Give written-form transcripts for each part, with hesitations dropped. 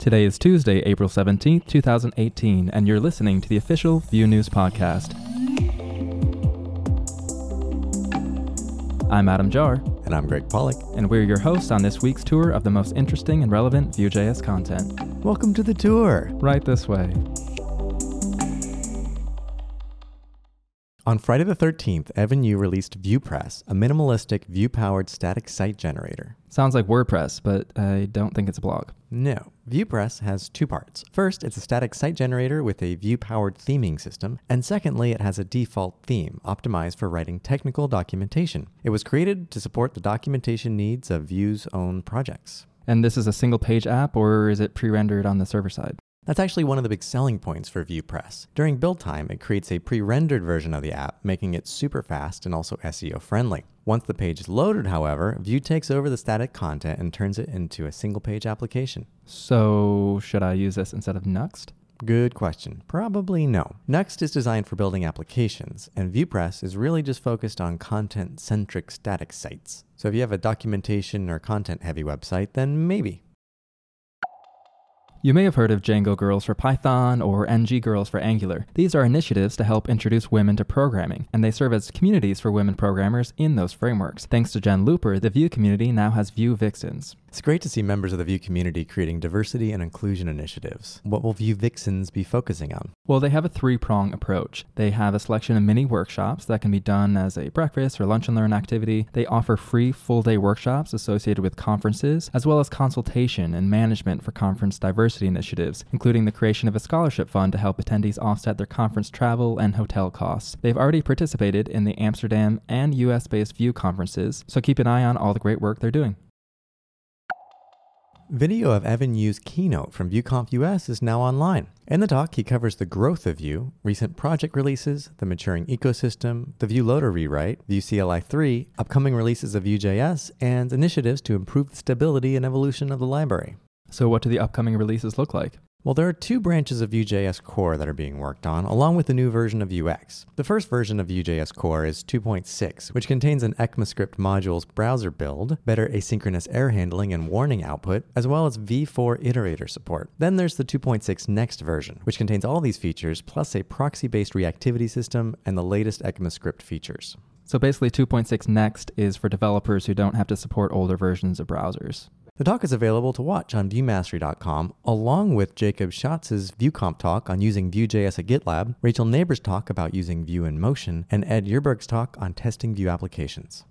Today is Tuesday, April 17th, 2018, and you're listening to the official Vue News Podcast. I'm Adam Jarr. And I'm Greg Pollock. And we're your hosts on this week's tour of the most interesting and relevant Vue.js content. Welcome to the tour. Right this way. On Friday the 13th, Evan Yu released VuePress, a minimalistic, Vue-powered static site generator. Sounds like WordPress, but I don't think it's a blog. No. VuePress has two parts. First, it's a static site generator with a Vue-powered theming system. And secondly, it has a default theme, optimized for writing technical documentation. It was created to support the documentation needs of Vue's own projects. And this is a single-page app, or is it pre-rendered on the server side? That's actually one of the big selling points for VuePress. During build time, it creates a pre-rendered version of the app, making it super fast and also SEO friendly. Once the page is loaded, however, Vue takes over the static content and turns it into a single-page application. So, should I use this instead of Nuxt? Good question. Probably no. Nuxt is designed for building applications, and VuePress is really just focused on content-centric static sites. So if you have a documentation or content-heavy website, then maybe. You may have heard of Django Girls for Python or NG Girls for Angular. These are initiatives to help introduce women to programming, and they serve as communities for women programmers in those frameworks. Thanks to Jen Looper, the Vue community now has Vue Vixens. It's great to see members of the Vue community creating diversity and inclusion initiatives. What will Vue Vixens be focusing on? Well, they have a three-prong approach. They have a selection of mini workshops that can be done as a breakfast or lunch and learn activity. They offer free full-day workshops associated with conferences, as well as consultation and management for conference diversity initiatives, including the creation of a scholarship fund to help attendees offset their conference travel and hotel costs. They've already participated in the Amsterdam and US-based Vue conferences, so keep an eye on all the great work they're doing. Video of Evan Yu's keynote from VueConf US is now online. In the talk, he covers the growth of Vue, recent project releases, the maturing ecosystem, the Vue Loader rewrite, Vue CLI 3, upcoming releases of Vue.js, and initiatives to improve the stability and evolution of the library. So what do the upcoming releases look like? Well, there are two branches of Vue.js Core that are being worked on, along with a new version of UX. The first version of Vue.js Core is 2.6, which contains an ECMAScript module's browser build, better asynchronous error handling and warning output, as well as V4 iterator support. Then there's the 2.6 Next version, which contains all these features, plus a proxy-based reactivity system and the latest ECMAScript features. So basically 2.6 Next is for developers who don't have to support older versions of browsers. The talk is available to watch on viewmastery.com, along with Jacob Schatz's VueConf talk on using Vue.js at GitLab, Rachel Neighbors' talk about using Vue in Motion, and Ed Yerberg's talk on testing Vue applications.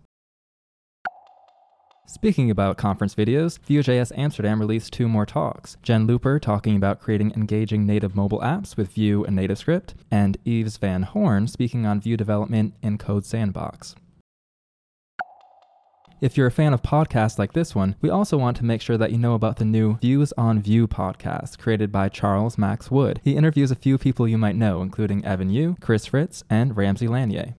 Speaking about conference videos, Vue.js Amsterdam released two more talks. Jen Looper talking about creating engaging native mobile apps with Vue and NativeScript, and Yves Van Horn speaking on Vue development in CodeSandbox. If you're a fan of podcasts like this one, we also want to make sure that you know about the new Views on View podcast created by Charles Max Wood. He interviews a few people you might know, including Evan Yu, Chris Fritz, and Ramsey Lanier.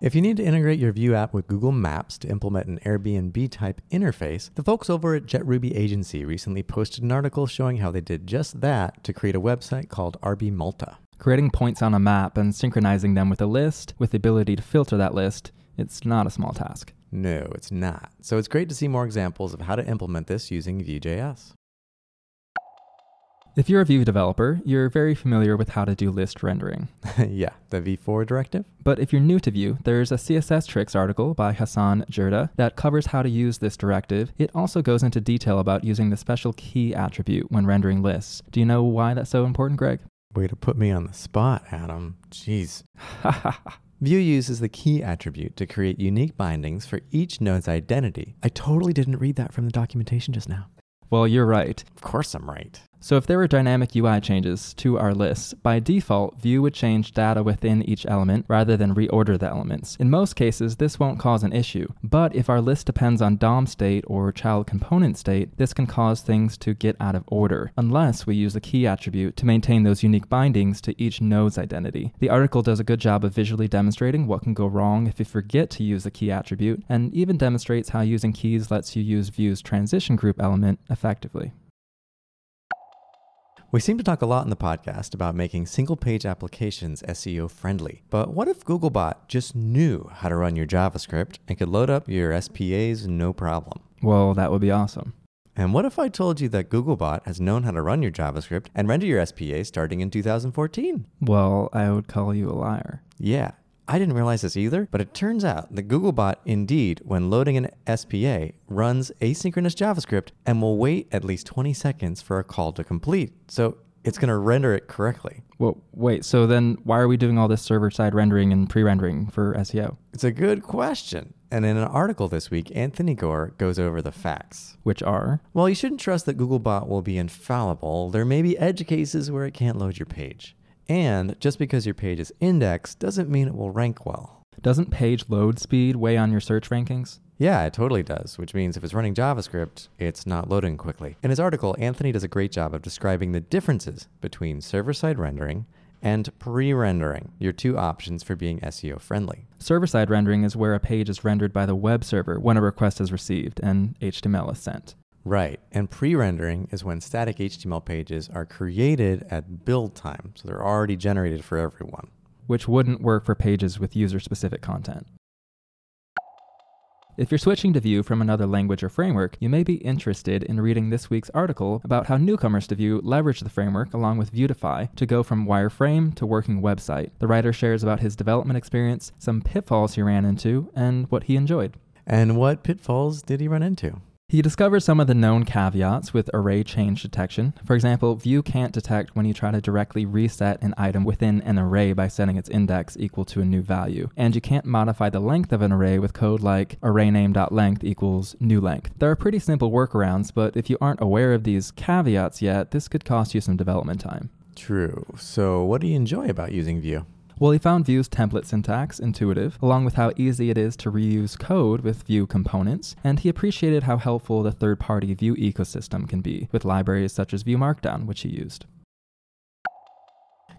If you need to integrate your Vue app with Google Maps to implement an Airbnb-type interface, the folks over at JetRuby Agency recently posted an article showing how they did just that to create a website called RB Malta. Creating points on a map and synchronizing them with a list, with the ability to filter that list, it's not a small task. No, it's not. So it's great to see more examples of how to implement this using Vue.js. If you're a Vue developer, you're very familiar with how to do list rendering. Yeah, the V4 directive. But if you're new to Vue, there's a CSS Tricks article by Hassan Jirda that covers how to use this directive. It also goes into detail about using the special key attribute when rendering lists. Do you know why that's so important, Greg? Way to put me on the spot, Adam. Jeez. Vue uses the key attribute to create unique bindings for each node's identity. I totally didn't read that from the documentation just now. Well, you're right. Of course I'm right. So if there were dynamic UI changes to our lists, by default, Vue would change data within each element rather than reorder the elements. In most cases, this won't cause an issue. But if our list depends on DOM state or child component state, this can cause things to get out of order, unless we use the key attribute to maintain those unique bindings to each node's identity. The article does a good job of visually demonstrating what can go wrong if you forget to use the key attribute, and even demonstrates how using keys lets you use Vue's transition group element effectively. We seem to talk a lot in the podcast about making single-page applications SEO-friendly, but what if Googlebot just knew how to run your JavaScript and could load up your SPAs no problem? Well, that would be awesome. And what if I told you that Googlebot has known how to run your JavaScript and render your SPA starting in 2014? Well, I would call you a liar. Yeah, I didn't realize this either, but it turns out that Googlebot indeed, when loading an SPA, runs asynchronous JavaScript and will wait at least 20 seconds for a call to complete. So it's going to render it correctly. Well, wait, so then why are we doing all this server-side rendering and pre-rendering for SEO? It's a good question. And in an article this week, Anthony Gore goes over the facts. Which are? Well, you shouldn't trust that Googlebot will be infallible. There may be edge cases where it can't load your page. And just because your page is indexed doesn't mean it will rank well. Doesn't page load speed weigh on your search rankings? Yeah, it totally does, which means if it's running JavaScript, it's not loading quickly. In his article, Anthony does a great job of describing the differences between server-side rendering and pre-rendering, your two options for being SEO friendly. Server-side rendering is where a page is rendered by the web server when a request is received and HTML is sent. Right, and pre-rendering is when static HTML pages are created at build time, so they're already generated for everyone. Which wouldn't work for pages with user-specific content. If you're switching to Vue from another language or framework, you may be interested in reading this week's article about how newcomers to Vue leverage the framework along with Vuetify to go from wireframe to working website. The writer shares about his development experience, some pitfalls he ran into, and what he enjoyed. And what pitfalls did he run into? He discovers some of the known caveats with array change detection. For example, Vue can't detect when you try to directly reset an item within an array by setting its index equal to a new value. And you can't modify the length of an array with code like ArrayName.length equals new length. There are pretty simple workarounds, but if you aren't aware of these caveats yet, this could cost you some development time. True. So what do you enjoy about using Vue? Well, he found Vue's template syntax intuitive, along with how easy it is to reuse code with Vue components, and he appreciated how helpful the third-party Vue ecosystem can be, with libraries such as Vue Markdown, which he used.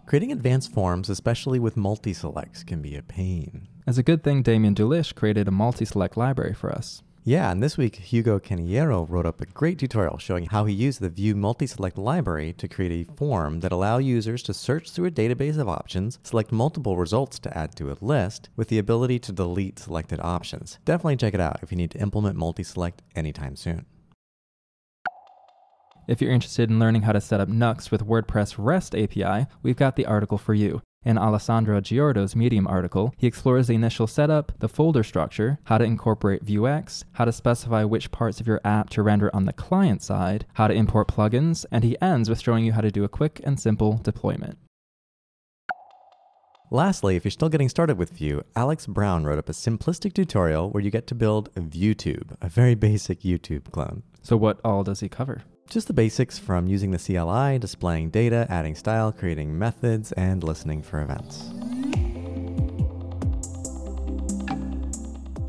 Creating advanced forms, especially with multiselects, can be a pain. It's a good thing Damien Dulish created a multiselect library for us. Yeah, and this week, Hugo Caniero wrote up a great tutorial showing how he used the Vue Multiselect library to create a form that allows users to search through a database of options, select multiple results to add to a list, with the ability to delete selected options. Definitely check it out if you need to implement multiselect anytime soon. If you're interested in learning how to set up Nuxt with WordPress REST API, we've got the article for you. In Alessandro Giordo's Medium article, he explores the initial setup, the folder structure, how to incorporate Vuex, how to specify which parts of your app to render on the client side, how to import plugins, and he ends with showing you how to do a quick and simple deployment. Lastly, if you're still getting started with Vue, Alex Brown wrote up a simplistic tutorial where you get to build a VueTube, a very basic YouTube clone. So what all does he cover? Just the basics from using the CLI, displaying data, adding style, creating methods, and listening for events.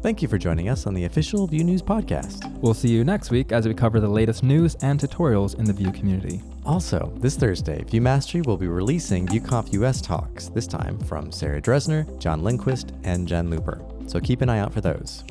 Thank you for joining us on the official Vue News Podcast. We'll see you next week as we cover the latest news and tutorials in the Vue community. Also, this Thursday, Vue Mastery will be releasing VueConf US talks, this time from Sarah Dresner, John Lindquist, and Jen Looper. So keep an eye out for those.